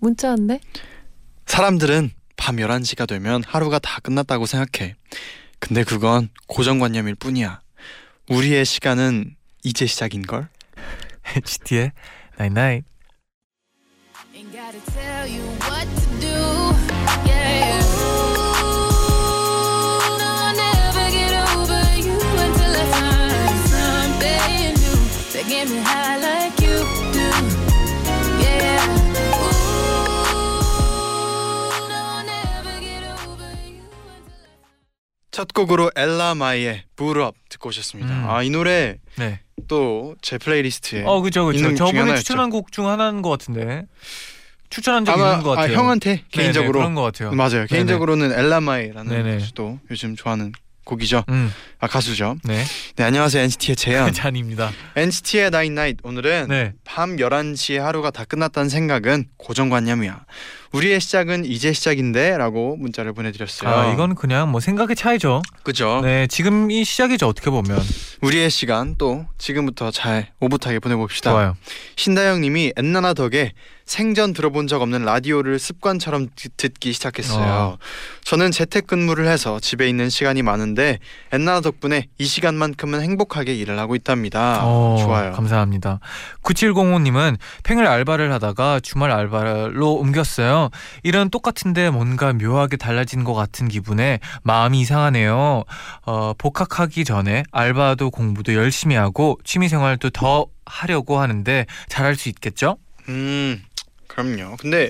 문자 왔네. 사람들은 밤 11시가 되면 하루가 다 끝났다고 생각해. 근데 그건 고정관념일 뿐이야. 우리의 시간은 이제 시작인걸? NCT의 Night Night. 첫 곡으로 엘라마이의 Boo'd Up 듣고 오셨습니다. 아, 이 노래 네. 또 제 플레이리스트에 그쵸. 있는 저번에 하나였죠. 추천한 곡 중 하나인 것 같은데 추천한 적이 있는 것 같아요. 형한테 개인적으로 그런 것 같아요. 맞아요. 네네. 개인적으로는 엘라마이라는 또 요즘 좋아하는 곡이죠. 가수죠. 네, 안녕하세요. NCT의 재현 잔입니다. NCT의 Night Night. 오늘은 밤 11시에 하루가 다 끝났다는 생각은 고정관념이야. 우리의 시작은 이제 시작인데 라고 문자를 보내드렸어요. 아, 이건 그냥 뭐 생각의 차이죠. 그죠. 네, 지금이 시작이죠. 어떻게 보면 우리의 시간 또 지금부터 잘 오붓하게 보내봅시다. 좋아요. 신다영님이 엔나나 덕에 생전 들어본 적 없는 라디오를 습관처럼 듣기 시작했어요. 저는 재택근무를 해서 집에 있는 시간이 많은데 엔나나 덕분에 이 시간만큼은 행복하게 일을 하고 있답니다. 좋아요. 감사합니다. 9705님은 팽을 알바를 하다가 주말 알바로 옮겼어요. 일은 똑같은데 뭔가 묘하게 달라진 것 같은 기분에 마음이 이상하네요. 복학하기 전에 알바도 공부도 열심히 하고 취미생활도 더 하려고 하는데 잘할 수 있겠죠? 그럼요. 근데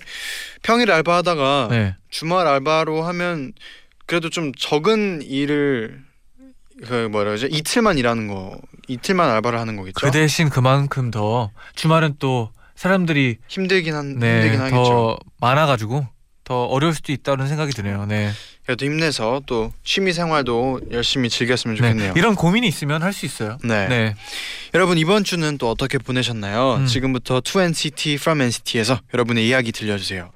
평일 알바하다가 주말 알바로 하면 그래도 좀 적은 일을 이틀만 일하는 거, 이틀만 알바를 하는 거겠죠? 그 대신 그만큼 더 주말은 또 사람들이 힘들긴 하겠죠. 더 많아가지고 더 어려울 수도 있다는 생각이 드네요. 그래도 힘내서 또 취미생활도 열심히 즐겼으면 좋겠네요. 이런 고민이 있으면 할 수 있어요. 여러분 이번 주는 또 어떻게 보내셨나요? 지금부터 To NCT From NCT에서 여러분의 이야기 들려주세요.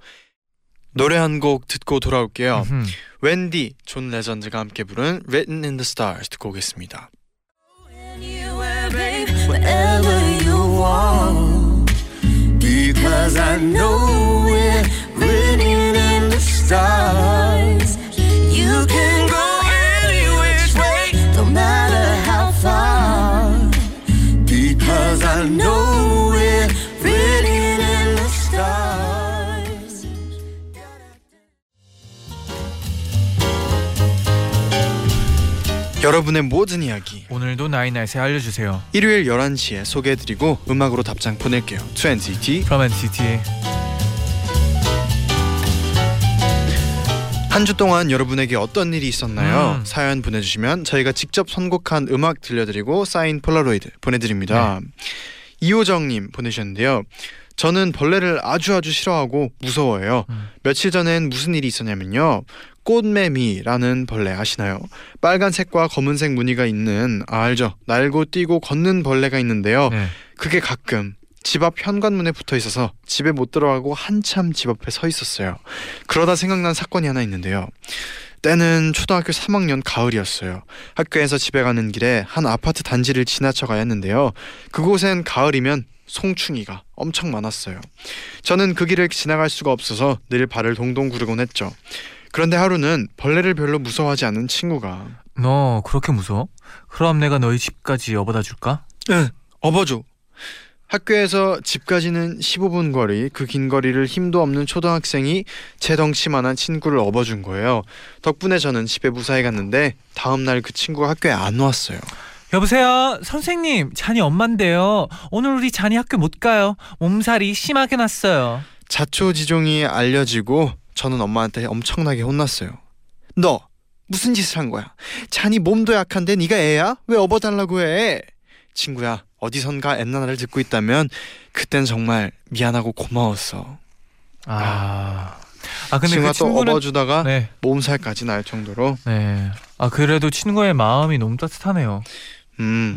노래 한 곡 듣고 돌아올게요. 웬디, 존 레전드가 함께 부른 Written in the Stars 듣고 오겠습니다. Cause I know we're written in the stars. You can go any which way, no matter how far. Because I know we're written in the stars. 여러분의 모든 이야기 오늘도 나잇나잇에 알려주세요. 일요일 11시에 소개해드리고 음악으로 답장 보낼게요. To NCT From NCT. 한 주 동안 여러분에게 어떤 일이 있었나요? 사연 보내주시면 저희가 직접 선곡한 음악 들려드리고 사인 폴라로이드 보내드립니다. 이호정님 보내주셨는데요. 저는 벌레를 아주 싫어하고 무서워해요. 며칠 전엔 무슨 일이 있었냐면요, 꽃매미라는 벌레 아시나요? 빨간색과 검은색 무늬가 있는, 알죠? 날고 뛰고 걷는 벌레가 있는데요. 그게 가끔 집 앞 현관문에 붙어 있어서 집에 못 들어가고 한참 집 앞에 서 있었어요. 그러다 생각난 사건이 하나 있는데요. 때는 초등학교 3학년 가을이었어요. 학교에서 집에 가는 길에 한 아파트 단지를 지나쳐가야 했는데요. 그곳엔 가을이면 송충이가 엄청 많았어요. 저는 그 길을 지나갈 수가 없어서 늘 발을 동동 구르곤 했죠. 그런데 하루는 벌레를 별로 무서워하지 않는 친구가, 너 그렇게 무서워? 그럼 내가 너희 집까지 업어다 줄까? 응, 업어줘. 학교에서 집까지는 15분 거리, 그 긴 거리를 힘도 없는 초등학생이 제 덩치만한 친구를 업어준 거예요. 덕분에 저는 집에 무사히 갔는데 다음날 그 친구가 학교에 안 왔어요. 여보세요? 선생님, 잔이 엄마인데요. 오늘 우리 잔이 학교 못 가요. 몸살이 심하게 났어요. 자초지종이 알려지고 저는 엄마한테 엄청나게 혼났어요. 너 무슨 짓을 한 거야? 잔이 몸도 약한데 네가 애야? 왜 업어달라고 해? 친구야, 어디선가 엔나나를 듣고 있다면 그땐 정말 미안하고 고마웠어. 근데 친구가 그 친구는, 또 업어주다가 네. 몸살까지 날 정도로. 네. 아 그래도 친구의 마음이 너무 따뜻하네요.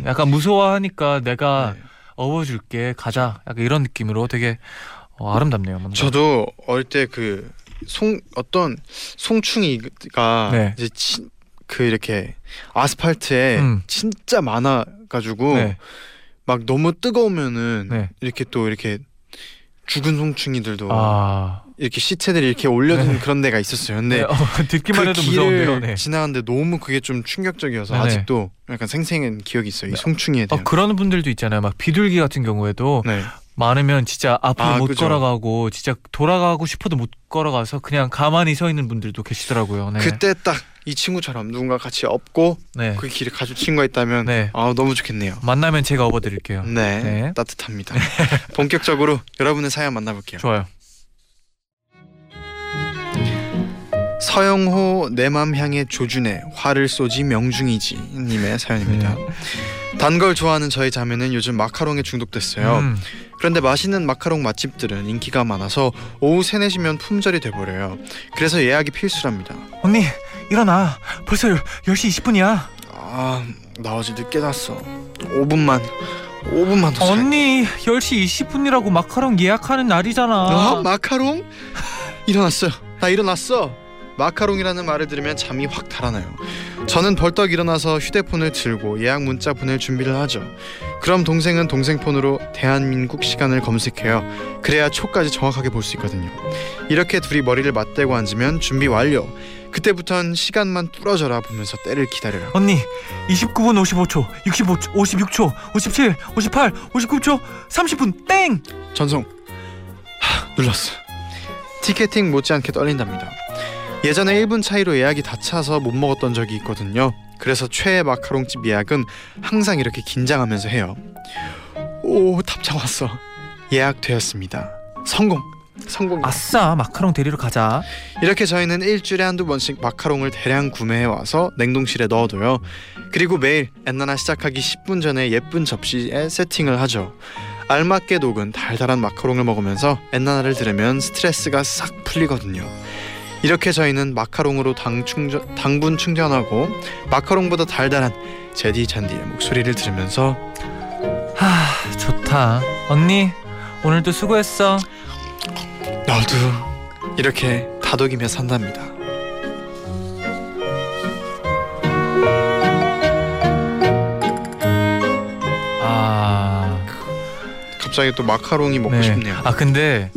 약간 무서워하니까 내가 네. 업어줄게 가자 약간 이런 느낌으로 되게 아름답네요. 뭔가. 저도 어릴 때 그 어떤 송충이가 네. 이제 그 이렇게 아스팔트에 진짜 많아가지고 네. 막 너무 뜨거우면은 네. 이렇게 또 이렇게 죽은 송충이들도 이렇게 시체들이 이렇게 올려진 네. 그런 데가 있었어요. 근데 네. 듣기만 해도 무서운데요. 네. 지나갔는데 너무 그게 좀 충격적이어서 네네. 아직도 약간 생생한 기억이 있어요. 이 송충이에 대한. 그런 분들도 있잖아요. 막 비둘기 같은 경우에도 네. 많으면 진짜 앞으로 못 그죠. 걸어가고 진짜 돌아가고 싶어도 못 걸어가서 그냥 가만히 서 있는 분들도 계시더라고요. 네. 그때 딱 이 친구처럼 누군가 같이 업고 네. 그 길에 가줄 친구가 있다면 네. 너무 좋겠네요. 만나면 제가 업어드릴게요. 네, 네. 따뜻합니다. 본격적으로 여러분의 사연 만나볼게요. 좋아요. 서영호 내 맘 향해 조준해 화를 쏘지 명중이지 님의 사연입니다. 단 걸 좋아하는 저희 자매는 요즘 마카롱에 중독됐어요. 그런데 맛있는 마카롱 맛집들은 인기가 많아서 오후 3, 4시면 품절이 돼버려요. 그래서 예약이 필수랍니다. 언니 일어나, 벌써 10시 20분이야 나 어제 늦게 잤어. 5분만 더 잘. 언니 10시 20분이라고 마카롱 예약하는 날이잖아. 마카롱? 나 일어났어. 마카롱이라는 말을 들으면 잠이 확 달아나요. 저는 벌떡 일어나서 휴대폰을 들고 예약 문자 보낼 준비를 하죠. 그럼 동생은 동생 폰으로 대한민국 시간을 검색해요. 그래야 초까지 정확하게 볼 수 있거든요. 이렇게 둘이 머리를 맞대고 앉으면 준비 완료. 그때부턴 시간만 뚫어져라 보면서 때를 기다려요. 언니 29분 55초 65초 56초 57 58 59초 30분 땡! 전송 눌렀어. 티켓팅 못지않게 떨린답니다. 예전에 1분 차이로 예약이 다 차서 못 먹었던 적이 있거든요. 그래서 최애 마카롱집 예약은 항상 이렇게 긴장하면서 해요. 오, 답장 왔어. 예약되었습니다. 성공. 아싸, 마카롱 데리러 가자. 이렇게 저희는 일주일에 한두 번씩 마카롱을 대량 구매해와서 냉동실에 넣어둬요. 그리고 매일 엔나나 시작하기 10분 전에 예쁜 접시에 세팅을 하죠. 알맞게 녹은 달달한 마카롱을 먹으면서 엔나나를 들으면 스트레스가 싹 풀리거든요. 이렇게 저희는 마카롱으로 당분 충전하고 마카롱보다 달달한 제디 잔디의 목소리를 들으면서 좋다. 언니 오늘도 수고했어. 너도. 이렇게 다독이며 산답니다. 갑자기 또 마카롱이 먹고 네. 싶네요. 근데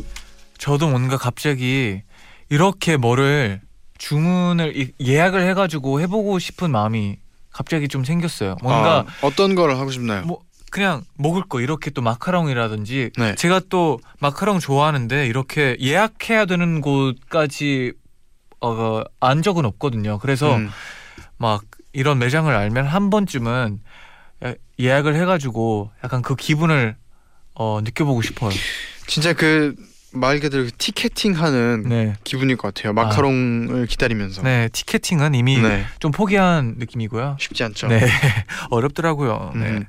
저도 뭔가 갑자기 이렇게 뭐를 주문을 예약을 해가지고 해보고 싶은 마음이 갑자기 좀 생겼어요. 뭔가 어떤 걸 하고 싶나요? 뭐 그냥 먹을 거 이렇게 또 마카롱이라든지 네. 제가 또 마카롱 좋아하는데 이렇게 예약해야 되는 곳까지 안 적은 없거든요. 그래서 막 이런 매장을 알면 한 번쯤은 예약을 해가지고 약간 그 기분을 느껴보고 싶어요. 진짜 그 말 그대로 티켓팅하는 네. 기분일 것 같아요. 마카롱을 기다리면서. 네, 티켓팅은 이미 좀 포기한 느낌이고요. 쉽지 않죠. 네, 어렵더라고요. 네.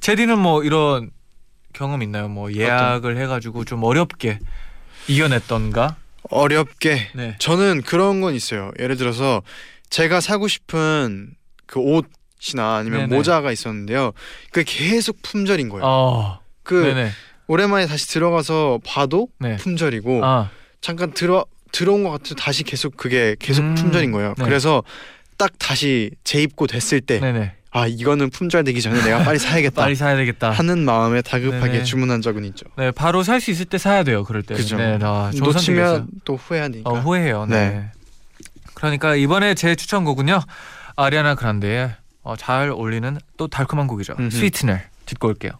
제디는 뭐 이런 경험 있나요? 뭐 예약을 해가지고 좀 어렵게 이겨냈던가? 어렵게. 네. 저는 그런 건 있어요. 예를 들어서 제가 사고 싶은 그 옷이나 아니면 네네. 모자가 있었는데요. 그게 계속 품절인 거예요. 네네. 오랜만에 다시 들어가서 봐도 네. 품절이고 잠깐 들어온 것 같아서 다시 계속 품절인 거예요. 네. 그래서 딱 다시 재입고 됐을 때 이거는 품절되기 전에 내가 빨리 사야 되겠다 하는 마음에 다급하게 네네. 주문한 적은 있죠. 네, 바로 살 수 있을 때 사야 돼요. 그럴 때. 그죠. 네, 놓치면 또 후회하니까. 후회해요. 네. 네. 그러니까 이번에 제 추천곡은요. 아리아나 그란데의 잘 어울리는 또 달콤한 곡이죠. 스위트너 듣고 올게요.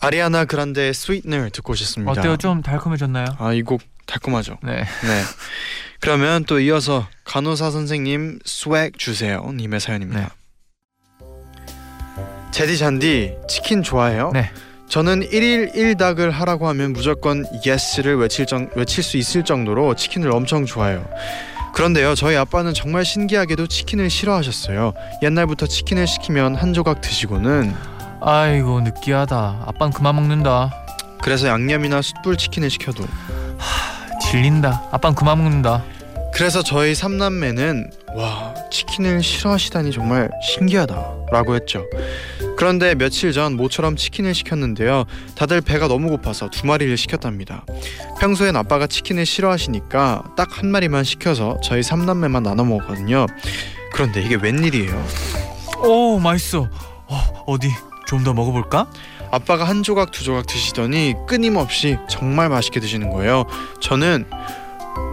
아리아나 그란데의 Sweetener 듣고 오셨습니다. 어때요? 좀 달콤해졌나요? 이 곡 달콤하죠. 네. 그러면 또 이어서 간호사 선생님 스웩 주세요 님의 사연입니다. 네. 제디 잔디 치킨 좋아해요? 네. 저는 1일 1닭을 하라고 하면 무조건 예스를 외칠 수 있을 정도로 치킨을 엄청 좋아해요. 그런데요, 저희 아빠는 정말 신기하게도 치킨을 싫어하셨어요. 옛날부터 치킨을 시키면 한 조각 드시고는 아이고 느끼하다, 아빠는 그만 먹는다. 그래서 양념이나 숯불 치킨을 시켜도 질린다, 아빠는 그만 먹는다. 그래서 저희 3남매는 와, 치킨을 싫어하시다니 정말 신기하다 라고 했죠. 그런데 며칠 전 모처럼 치킨을 시켰는데요, 다들 배가 너무 고파서 2마리를 시켰답니다. 평소엔 아빠가 치킨을 싫어하시니까 딱 1마리만 시켜서 저희 3남매만 나눠 먹었거든요. 그런데 이게 웬일이에요. 오 맛있어, 어디 좀 더 먹어볼까? 아빠가 한 조각 두 조각 드시더니 끊임없이 정말 맛있게 드시는 거예요. 저는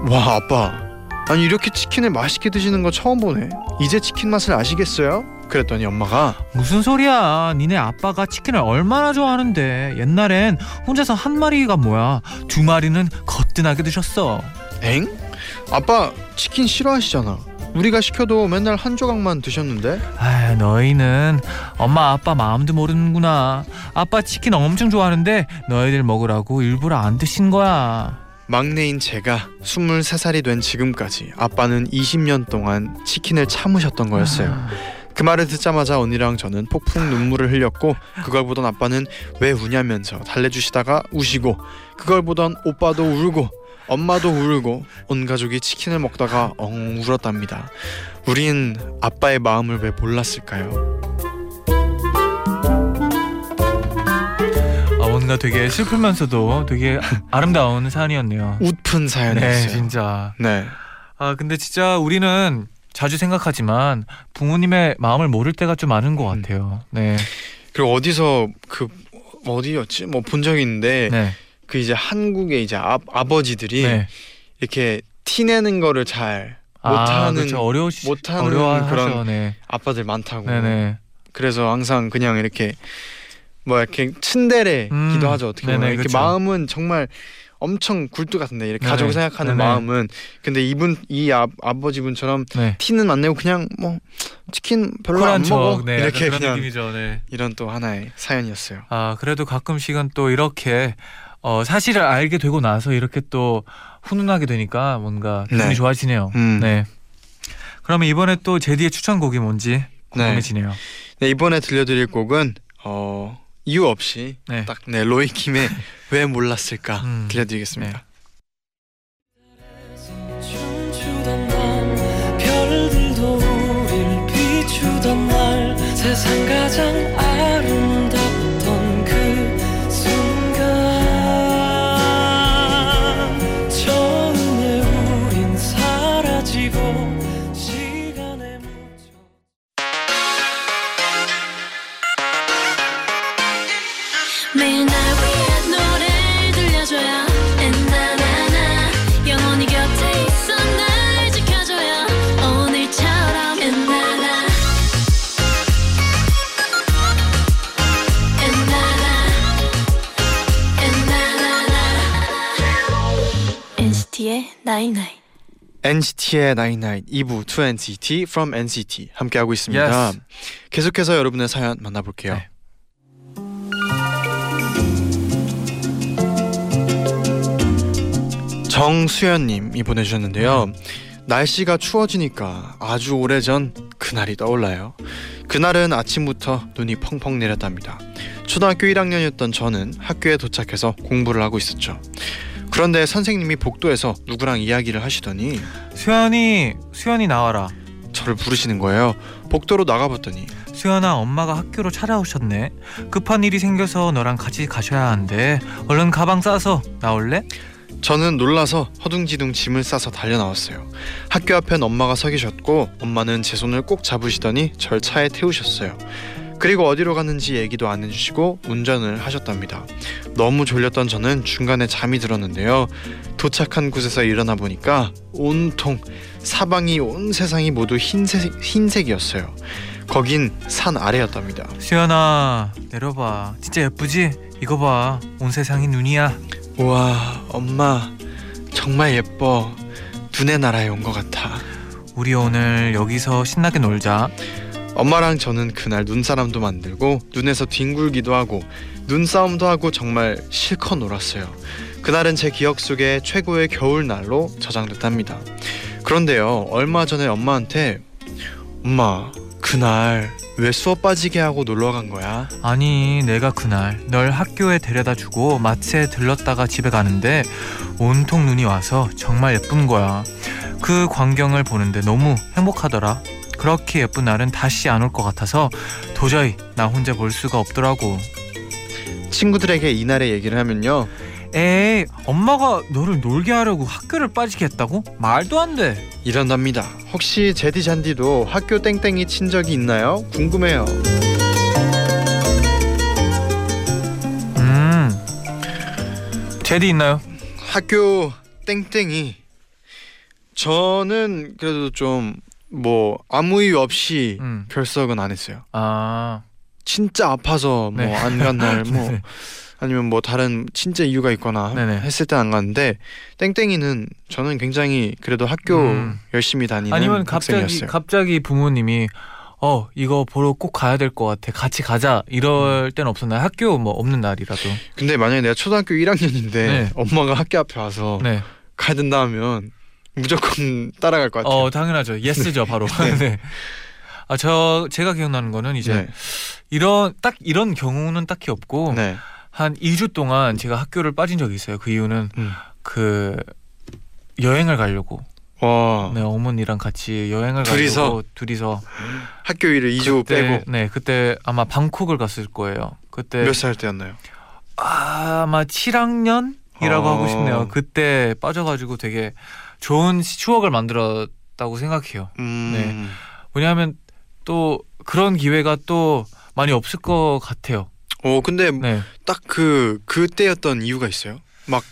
와 아빠, 아니 이렇게 치킨을 맛있게 드시는 거 처음 보네, 이제 치킨 맛을 아시겠어요? 그랬더니 엄마가 무슨 소리야, 니네 아빠가 치킨을 얼마나 좋아하는데, 옛날엔 혼자서 1마리가 뭐야 2마리는 거뜬하게 드셨어. 엥? 아빠 치킨 싫어하시잖아, 우리가 시켜도 맨날 한 조각만 드셨는데. 아, 너희는 엄마 아빠 마음도 모르는구나. 아빠 치킨 엄청 좋아하는데 너희들 먹으라고 일부러 안 드신 거야. 막내인 제가 23살이 된 지금까지 아빠는 20년 동안 치킨을 참으셨던 거였어요. 그 말을 듣자마자 언니랑 저는 폭풍 눈물을 흘렸고, 그걸 보던 아빠는 왜 우냐면서 달래주시다가 우시고, 그걸 보던 오빠도 울고 엄마도 울고 온 가족이 치킨을 먹다가 엉 울었답니다. 우린 아빠의 마음을 왜 몰랐을까요? 뭔가 되게 슬프면서도 되게 아름다운 사연이었네요. 웃픈 사연이었어요. 네, 진짜. 네. 아 근데 진짜 우리는 자주 생각하지만 부모님의 마음을 모를 때가 좀 많은 것 같아요. 네. 그리고 어디서 그 어디였지? 뭐 본 적이 있는데 네. 그 이제 한국의 이제 아버지들이 네. 이렇게 티 내는 거를 잘 못하는 못하는 그런 네. 아빠들 많다고. 네네. 그래서 항상 그냥 이렇게 뭐 이렇게 츤데레기도 하죠 어떻게 보면. 네네, 이렇게 그쵸. 마음은 정말 엄청 굴뚝 같은데 이렇게 네네. 가족 생각하는 네네. 마음은. 근데 이분 이 아버지분처럼 네. 티는 안 내고 그냥 뭐 치킨 별로 안 먹어 네, 이렇게 그냥 느낌이죠. 네. 이런 또 하나의 사연이었어요. 아 그래도 가끔씩은 또 이렇게 사실을 알게 되고 나서 이렇게 또 훈훈하게 되니까 뭔가 기분이 네. 좋아지네요. 네. 그러면 이번에 또 제디의 추천곡이 뭔지 궁금해지네요. 네. 네, 이번에 들려드릴 곡은 이유 없이 네. 딱 네, 로이킴의 왜 몰랐을까 들려드리겠습니다. 별들도 우릴 비추던 날, 세상 가장 아름답던 그 순간, 처음에 우린 사라지고 시간에 묻혀. 매일 날 위한 노래를 들려줘요. 엔나나나 영원히 곁에 있어 날 지켜줘요. 오늘처럼 엔나나 엔나나 엔나나나. NCT의 99 NCT의 99 2부 To NCT From NCT 함께하고 있습니다. Yes. 계속해서 여러분의 사연 만나볼게요. 네. 0수연님이 보내주셨는데요. 날씨가 추워지니까 아주 오래전 그날이 떠올라요. 그날은 아침부터 눈이 펑펑 내렸답니다. 초등학교 1학년이었던 저는 학교에 도착해서 공부를 하고 있었죠. 그런데 선생님이 복도에서 누구랑 이야기를 하시더니 수연이 나와라, 저를 부르시는 거예요. 복도로 나가봤더니 수연아, 엄마가 학교로 찾아오셨네. 급한 일이 생겨서 너랑 같이 가셔야 하는데 얼른 가방 싸서 나올래? 저는 놀라서 허둥지둥 짐을 싸서 달려나왔어요. 학교 앞엔 엄마가 서 계셨고 엄마는 제 손을 꼭 잡으시더니 절 차에 태우셨어요. 그리고 어디로 갔는지 얘기도 안 해주시고 운전을 하셨답니다. 너무 졸렸던 저는 중간에 잠이 들었는데요. 도착한 곳에서 일어나 보니까 온통 사방이 온 세상이 모두 흰색이었어요. 거긴 산 아래였답니다. 수연아 내려봐, 진짜 예쁘지? 이거 봐, 온 세상이 눈이야. 우와 엄마 정말 예뻐, 눈의 나라에 온 것 같아. 우리 오늘 여기서 신나게 놀자. 엄마랑 저는 그날 눈사람도 만들고 눈에서 뒹굴기도 하고 눈싸움도 하고 정말 실컷 놀았어요. 그날은 제 기억 속에 최고의 겨울날로 저장됐답니다. 그런데요, 얼마 전에 엄마한테 엄마, 그날 왜 수업 빠지게 하고 놀러 간 거야? 아니, 내가 그날 널 학교에 데려다 주고 마트에 들렀다가 집에 가는데 온통 눈이 와서 정말 예쁜 거야. 그 광경을 보는데 너무 행복하더라. 그렇게 예쁜 날은 다시 안 올 것 같아서 도저히 나 혼자 볼 수가 없더라고. 친구들에게 이날의 얘기를 하면요, 에이, 엄마가 너를 놀게 하려고 학교를 빠지게 했다고? 말도 안 돼, 이런답니다. 혹시 제디잔디도 학교 땡땡이 친 적이 있나요? 궁금해요. 제디 있나요? 학교 땡땡이. 저는 그래도 좀 뭐 아무 이유 없이 결석은 안 했어요. 아, 진짜 아파서 뭐 안 간 날 뭐 네. 아니면 뭐 다른 진짜 이유가 있거나 네네. 했을 때 안 갔는데, 땡땡이는 저는 굉장히 그래도 학교 열심히 다니는 아니면 학생이었어요. 갑자기 부모님이 이거 보러 꼭 가야 될 것 같아, 같이 가자, 이럴 땐 없었나요? 학교 뭐 없는 날이라도. 근데 만약에 내가 초등학교 1학년인데 네. 엄마가 학교 앞에 와서 네. 가야 된다 하면 무조건 따라갈 것 같아요. 당연하죠. 예스죠 바로. 네. 네. 아, 제가 기억나는 거는 이제 네. 이런 경우는 딱히 없고 네. 한 2주 동안 제가 학교를 빠진 적이 있어요. 그 이유는 그 여행을 가려고. 와. 네, 어머니랑 같이 여행을 가려고 둘이서 학교 일을 2주 빼고. 네, 그때 아마 방콕을 갔을 거예요. 그때 몇 살 때였나요? 아마 7학년이라고 하고 싶네요. 그때 빠져가지고 되게 좋은 추억을 만들었다고 생각해요. 네, 왜냐하면 또 그런 기회가 또 많이 없을 것 같아요. 근데 네. 딱 그때였던 이유가 있어요? 막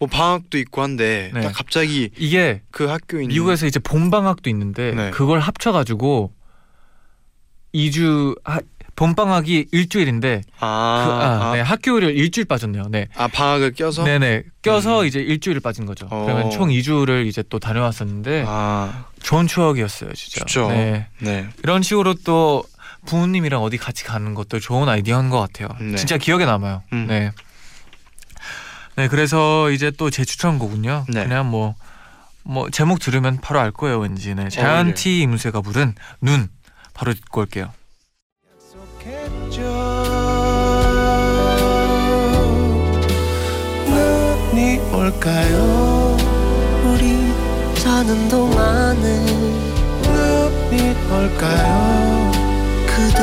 뭐 방학도 있고 한데 네. 딱 갑자기 이게 그 학교 있는 미국에서 이제 봄 방학도 있는데 네. 그걸 합쳐가지고 2주 봄 방학이 일주일인데 네, 학교를 일주일 빠졌네요. 네. 아, 방학을 껴서? 네네, 껴서 이제 일주일을 빠진 거죠. 그러면 총 2주를 이제 또 다녀왔었는데 좋은 추억이었어요, 진짜. 좋죠. 네. 네. 이런 식으로 또 부모님이랑 어디 같이 가는 것도 좋은 아이디어인 것 같아요. 네. 진짜 기억에 남아요. 네. 네, 그래서 이제 또 제 추천곡은요. 네. 그냥 뭐 제목 들으면 바로 알 거예요, 왠지. 네. 자이언티 네. 임수혜가 부른 눈 바로 듣고 올게요. 눈이 올까요? 우리 사는 동안은 눈이 올까요? 그대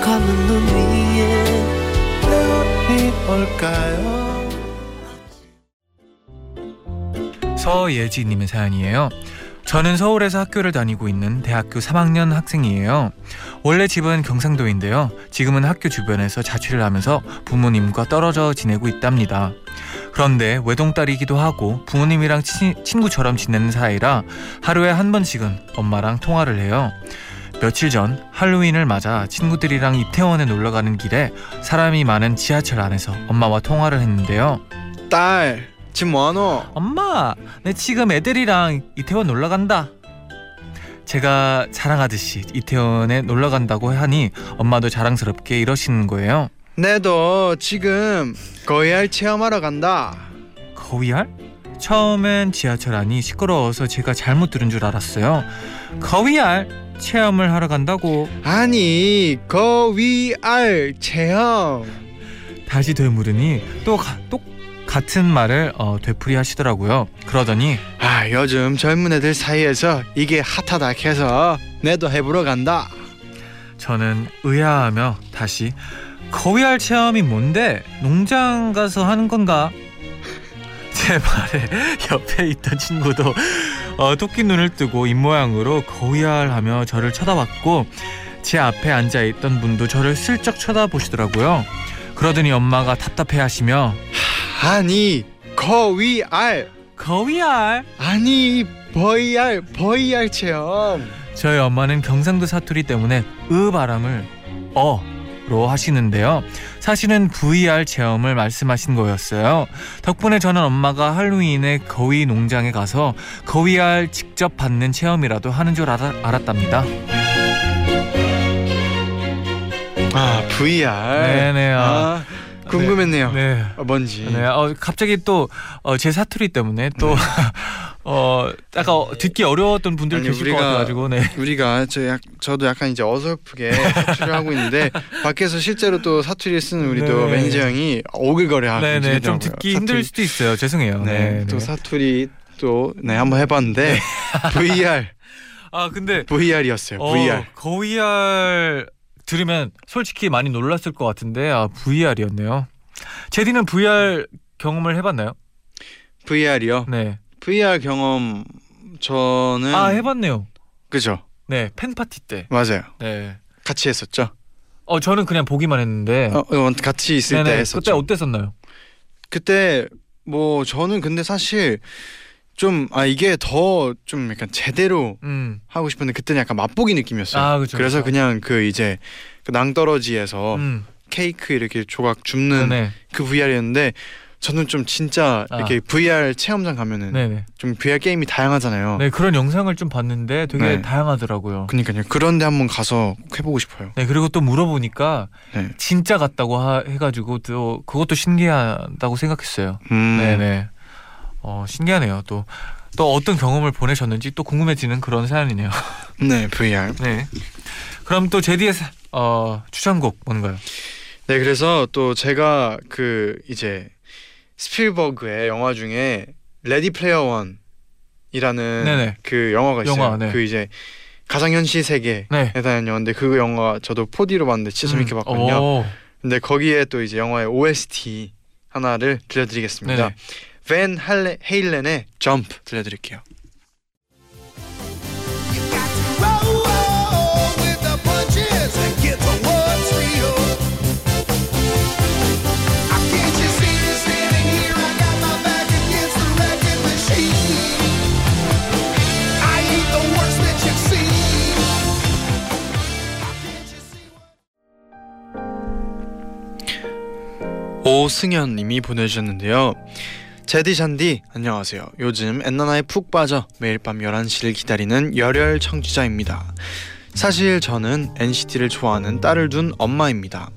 감은 눈 위에 눈이 올까요? 서예지님의 사연이에요. 저는 서울에서 학교를 다니고 있는 대학교 3학년 학생이에요. 원래 집은 경상도인데요, 지금은 학교 주변에서 자취를 하면서 부모님과 떨어져 지내고 있답니다. 그런데 외동딸이기도 하고 부모님이랑 친구처럼 지내는 사이라 하루에 한 번씩은 엄마랑 통화를 해요. 며칠 전 할로윈을 맞아 친구들이랑 이태원에 놀러가는 길에 사람이 많은 지하철 안에서 엄마와 통화를 했는데요. 딸, 지금 뭐하노? 엄마, 내 지금 애들이랑 이태원 놀러간다. 제가 자랑하듯이 이태원에 놀러간다고 하니 엄마도 자랑스럽게 이러시는 거예요. 내도 지금 거위알 체험하러 간다. 거위알? 처음엔 지하철 안이 시끄러워서 제가 잘못 들은 줄 알았어요. 거위알 체험을 하러 간다고. 아니, 거위알 체험. 다시 되물으니 또 같은 말을 되풀이하시더라고요. 그러더니 요즘 젊은 애들 사이에서 이게 핫하다 해서 내도 해보러 간다. 저는 의아하며 다시 거위알 체험이 뭔데? 농장 가서 하는 건가? 제 말에 옆에 있던 친구도 토끼 눈을 뜨고 입모양으로 거위알 하며 저를 쳐다봤고, 제 앞에 앉아있던 분도 저를 슬쩍 쳐다보시더라고요. 그러더니 엄마가 답답해하시며, 아니, 거위알 아니, 버이알 체험. 저희 엄마는 경상도 사투리 때문에 바람을 로 하시는데요. 사실은 VR 체험을 말씀하신 거였어요. 덕분에 저는 엄마가 할로윈에 거위 농장에 가서 거위알 직접 받는 체험이라도 하는 줄 알았답니다. 아, VR. 네네. 아. 궁금했네요. 네. 뭔지. 네. 갑자기 또 제 사투리 때문에 또 네. 약간 듣기 어려웠던 분들 계실 것 같아가지고 네. 우리가 저도 약간 이제 어설프게 사투리를 하고 있는데 밖에서 실제로 또 사투리를 쓰는 우리도 네. 매니저 형이 오글거려. 네네. 네. 좀 듣기 사투리. 힘들 수도 있어요. 죄송해요. 네. 네. 또 사투리 또 네 한번 해봤는데 네. VR. 아 근데 VR이었어요. VR. VR. 들으면 솔직히 많이 놀랐을 것 같은데 아 VR이었네요. 제디는 VR 경험을 해봤나요? VR이요? 네. VR 경험 저는 아 해봤네요. 그죠? 네 팬파티 때. 맞아요. 네 같이 했었죠. 저는 그냥 보기만 했는데. 같이 있을 네네. 때 했었죠. 그때 어땠었나요? 그때 뭐 저는 근데 사실 좀 이게 더 좀 약간 제대로 하고 싶은데 그때는 약간 맛보기 느낌이었어요. 그쵸, 그래서 그쵸. 그냥 그 이제 그 낭떠러지에서 케이크 이렇게 조각 줍는 네네. 그 VR이었는데 저는 좀 진짜 이렇게 VR 체험장 가면은 네네. 좀 VR 게임이 다양하잖아요. 네 그런 영상을 좀 봤는데 되게 네. 다양하더라고요. 그러니까요. 그런데 한번 가서 꼭 해보고 싶어요. 네 그리고 또 물어보니까 네. 진짜 같다고 해가지고 또 그것도 신기하다고 생각했어요. 네네. 신기하네요. 또 어떤 경험을 보내셨는지 또 궁금해지는 그런 사연이네요. 네, VR. 네. 그럼 또 제디의 추천곡 뭔가요? 네, 그래서 또 제가 그 이제 스필버그의 영화 중에 레디 플레이어 원이라는 네네. 그 영화가 있어요. 네. 그 이제 가상현실 세계에 네. 대한 영화인데 그 영화 저도 4D로 봤는데 진짜 재밌게 봤거든요. 근데 거기에 또 이제 영화의 OST 하나를 들려드리겠습니다. 네네. Van Halen의 Jump 들려드릴게요. 오승현 님이 보내주셨는데요. 제디 잔디 안녕하세요. 요즘 엔나나에 푹 빠져 매일 밤 11시를 기다리는 열혈 청취자입니다. 사실 저는 NCT를 좋아하는 딸을 둔 엄마입니다.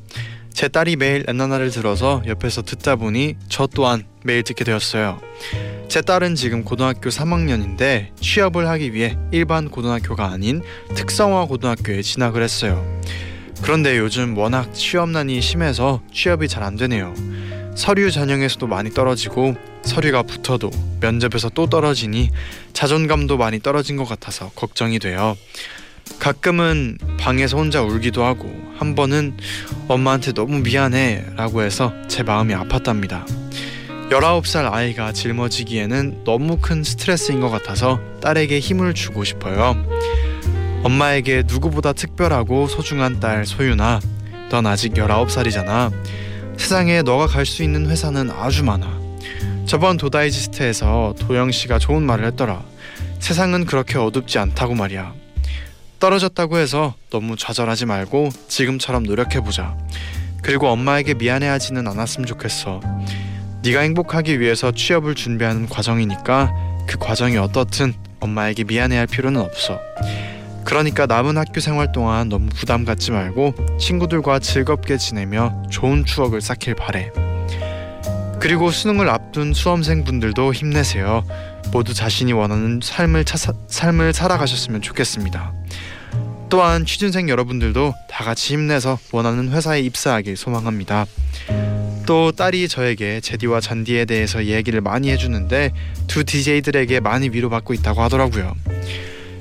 제 딸이 매일 엔나나를 들어서 옆에서 듣다 보니 저 또한 매일 듣게 되었어요. 제 딸은 지금 고등학교 3학년인데 취업을 하기 위해 일반 고등학교가 아닌 특성화 고등학교에 진학을 했어요. 그런데 요즘 워낙 취업난이 심해서 취업이 잘 안 되네요. 서류 전형에서도 많이 떨어지고 서류가 붙어도 면접에서 또 떨어지니 자존감도 많이 떨어진 것 같아서 걱정이 돼요. 가끔은 방에서 혼자 울기도 하고 한 번은 엄마한테 너무 미안해 라고 해서 제 마음이 아팠답니다. 19살 아이가 짊어지기에는 너무 큰 스트레스인 것 같아서 딸에게 힘을 주고 싶어요. 엄마에게 누구보다 특별하고 소중한 딸 소윤아, 넌 아직 19살이잖아. 세상에 너가 갈 수 있는 회사는 아주 많아. 저번 도다이지스트에서 도영씨가 좋은 말을 했더라. 세상은 그렇게 어둡지 않다고 말이야. 떨어졌다고 해서 너무 좌절하지 말고 지금처럼 노력해보자. 그리고 엄마에게 미안해하지는 않았으면 좋겠어. 네가 행복하기 위해서 취업을 준비하는 과정이니까 그 과정이 어떻든 엄마에게 미안해할 필요는 없어. 그러니까 남은 학교 생활 동안 너무 부담 갖지 말고 친구들과 즐겁게 지내며 좋은 추억을 쌓길 바래. 그리고 수능을 앞둔 수험생분들도 힘내세요. 모두 자신이 원하는 삶을 살아가셨으면 좋겠습니다. 또한 취준생 여러분들도 다 같이 힘내서 원하는 회사에 입사하길 소망합니다. 또 딸이 저에게 제디와 잔디에 대해서 얘기를 많이 해주는데 두 DJ들에게 많이 위로받고 있다고 하더라고요.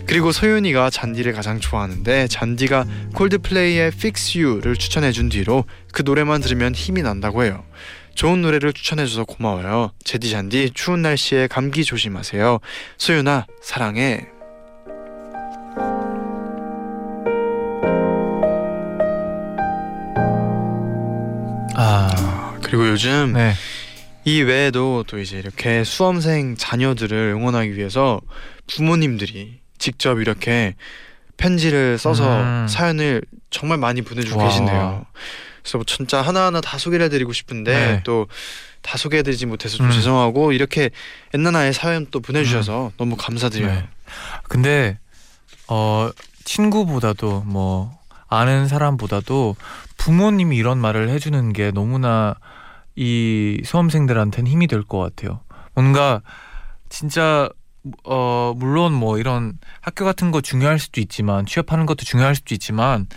그리고 소윤이가 잔디를 가장 좋아하는데 잔디가 콜드플레이의 Fix You를 추천해준 뒤로 그 노래만 들으면 힘이 난다고 해요. 좋은 노래를 추천해줘서 고마워요. 제디 잔디 추운 날씨에 감기 조심하세요. 소윤아 사랑해. 그리고 요즘 네. 이 외에도 또 이제 이렇게 수험생 자녀들을 응원하기 위해서 부모님들이 직접 이렇게 편지를 써서 사연을 정말 많이 보내주고 계시네요. 그래서 진짜 하나하나 다 소개를 해드리고 싶은데 네. 또 다 소개해드리지 못해서 좀 죄송하고 이렇게 엔나나의 사연 또 보내주셔서 너무 감사드려요. 네. 근데 친구보다도 뭐 아는 사람보다도 부모님이 이런 말을 해주는 게 너무나 이 수험생들한테는 힘이 될 것 같아요. 뭔가 진짜 물론 뭐 이런 학교 같은 거 중요할 수도 있지만 취업하는 것도 중요할 수도 있지만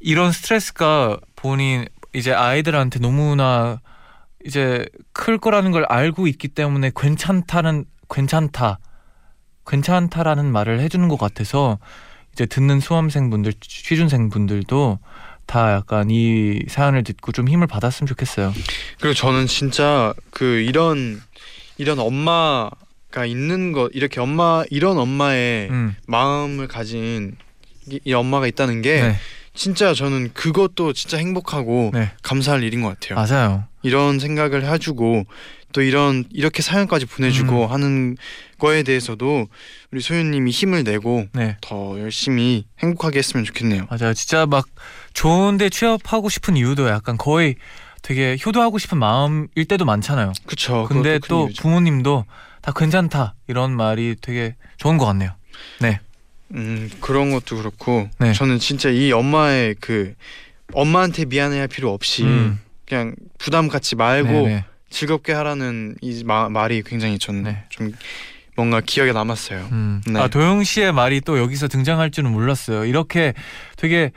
이런 스트레스가 본인 이제 아이들한테 너무나 이제 클 거라는 걸 알고 있기 때문에 괜찮다라는 말을 해주는 것 같아서 이제 듣는 수험생분들, 취준생분들도 다 약간 이 사연을 듣고 좀 힘을 받았으면 좋겠어요. 그리고 저는 진짜 그 이런 엄마가 있는 것, 이렇게 이런 엄마의 마음을 가진 이 엄마가 있다는 게 네. 진짜 저는 그것도 진짜 행복하고 네. 감사할 일인 것 같아요. 맞아요. 이런 생각을 해주고 또 이렇게 사연까지 보내주고 하는 거에 대해서도 우리 소윤님이 힘을 내고 네. 더 열심히 행복하게 했으면 좋겠네요. 맞아요. 진짜 막 좋은데 취업하고 싶은 이유도 약간 거의 되게 효도하고 싶은 마음일 때도 많잖아요. 그렇죠. 근데 또 부모님도 다 괜찮다 이런 말이 되게 좋은 것 같네요. 네. 그런 것도 그렇고 네. 저는 진짜 이 엄마의 그 엄마한테 미안해할 필요 없이 그냥 부담 갖지 말고 네네. 즐겁게 하라는 이 말이 굉장히 저는 네. 좀 뭔가 기억에 남았어요. 네. 아, 도영 씨의 말이 또 여기서 등장할 줄은 몰랐어요. 이렇게 되게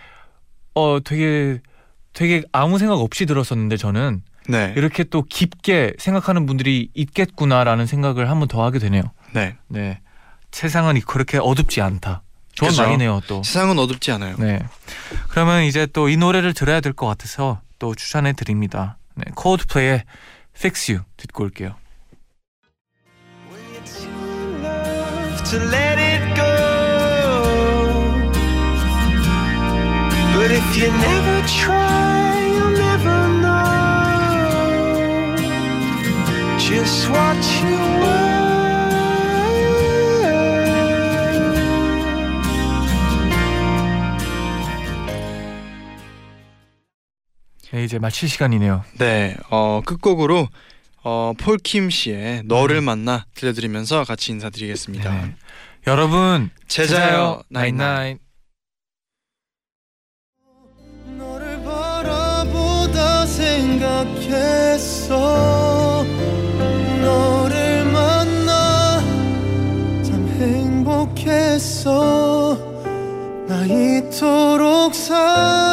아무 생각 없이 들었었는데 저는 네. 이렇게 또 깊게 생각하는 분들이 있겠구나라는 생각을 한 번 더 하게 되네요. 네. 네. 세상은 그렇게 어둡지 않다. 좋은 말이네요. 또 세상은 어둡지 않아요. 네. 그러면 이제 또 이 노래를 들어야 될 것 같아서 또 추천해 드립니다. 네, 콜드플레이의 Fix You 듣고 올게요. 네, 이제 마칠 시간이네요. 네, 끝곡으로 폴킴 씨의 너를 만나 들려드리면서 같이 인사드리겠습니다. 네. 여러분, 제자요 99. 너를 바라보다 생각했어. 너를 만나 참 행복했어. 나 이토록 사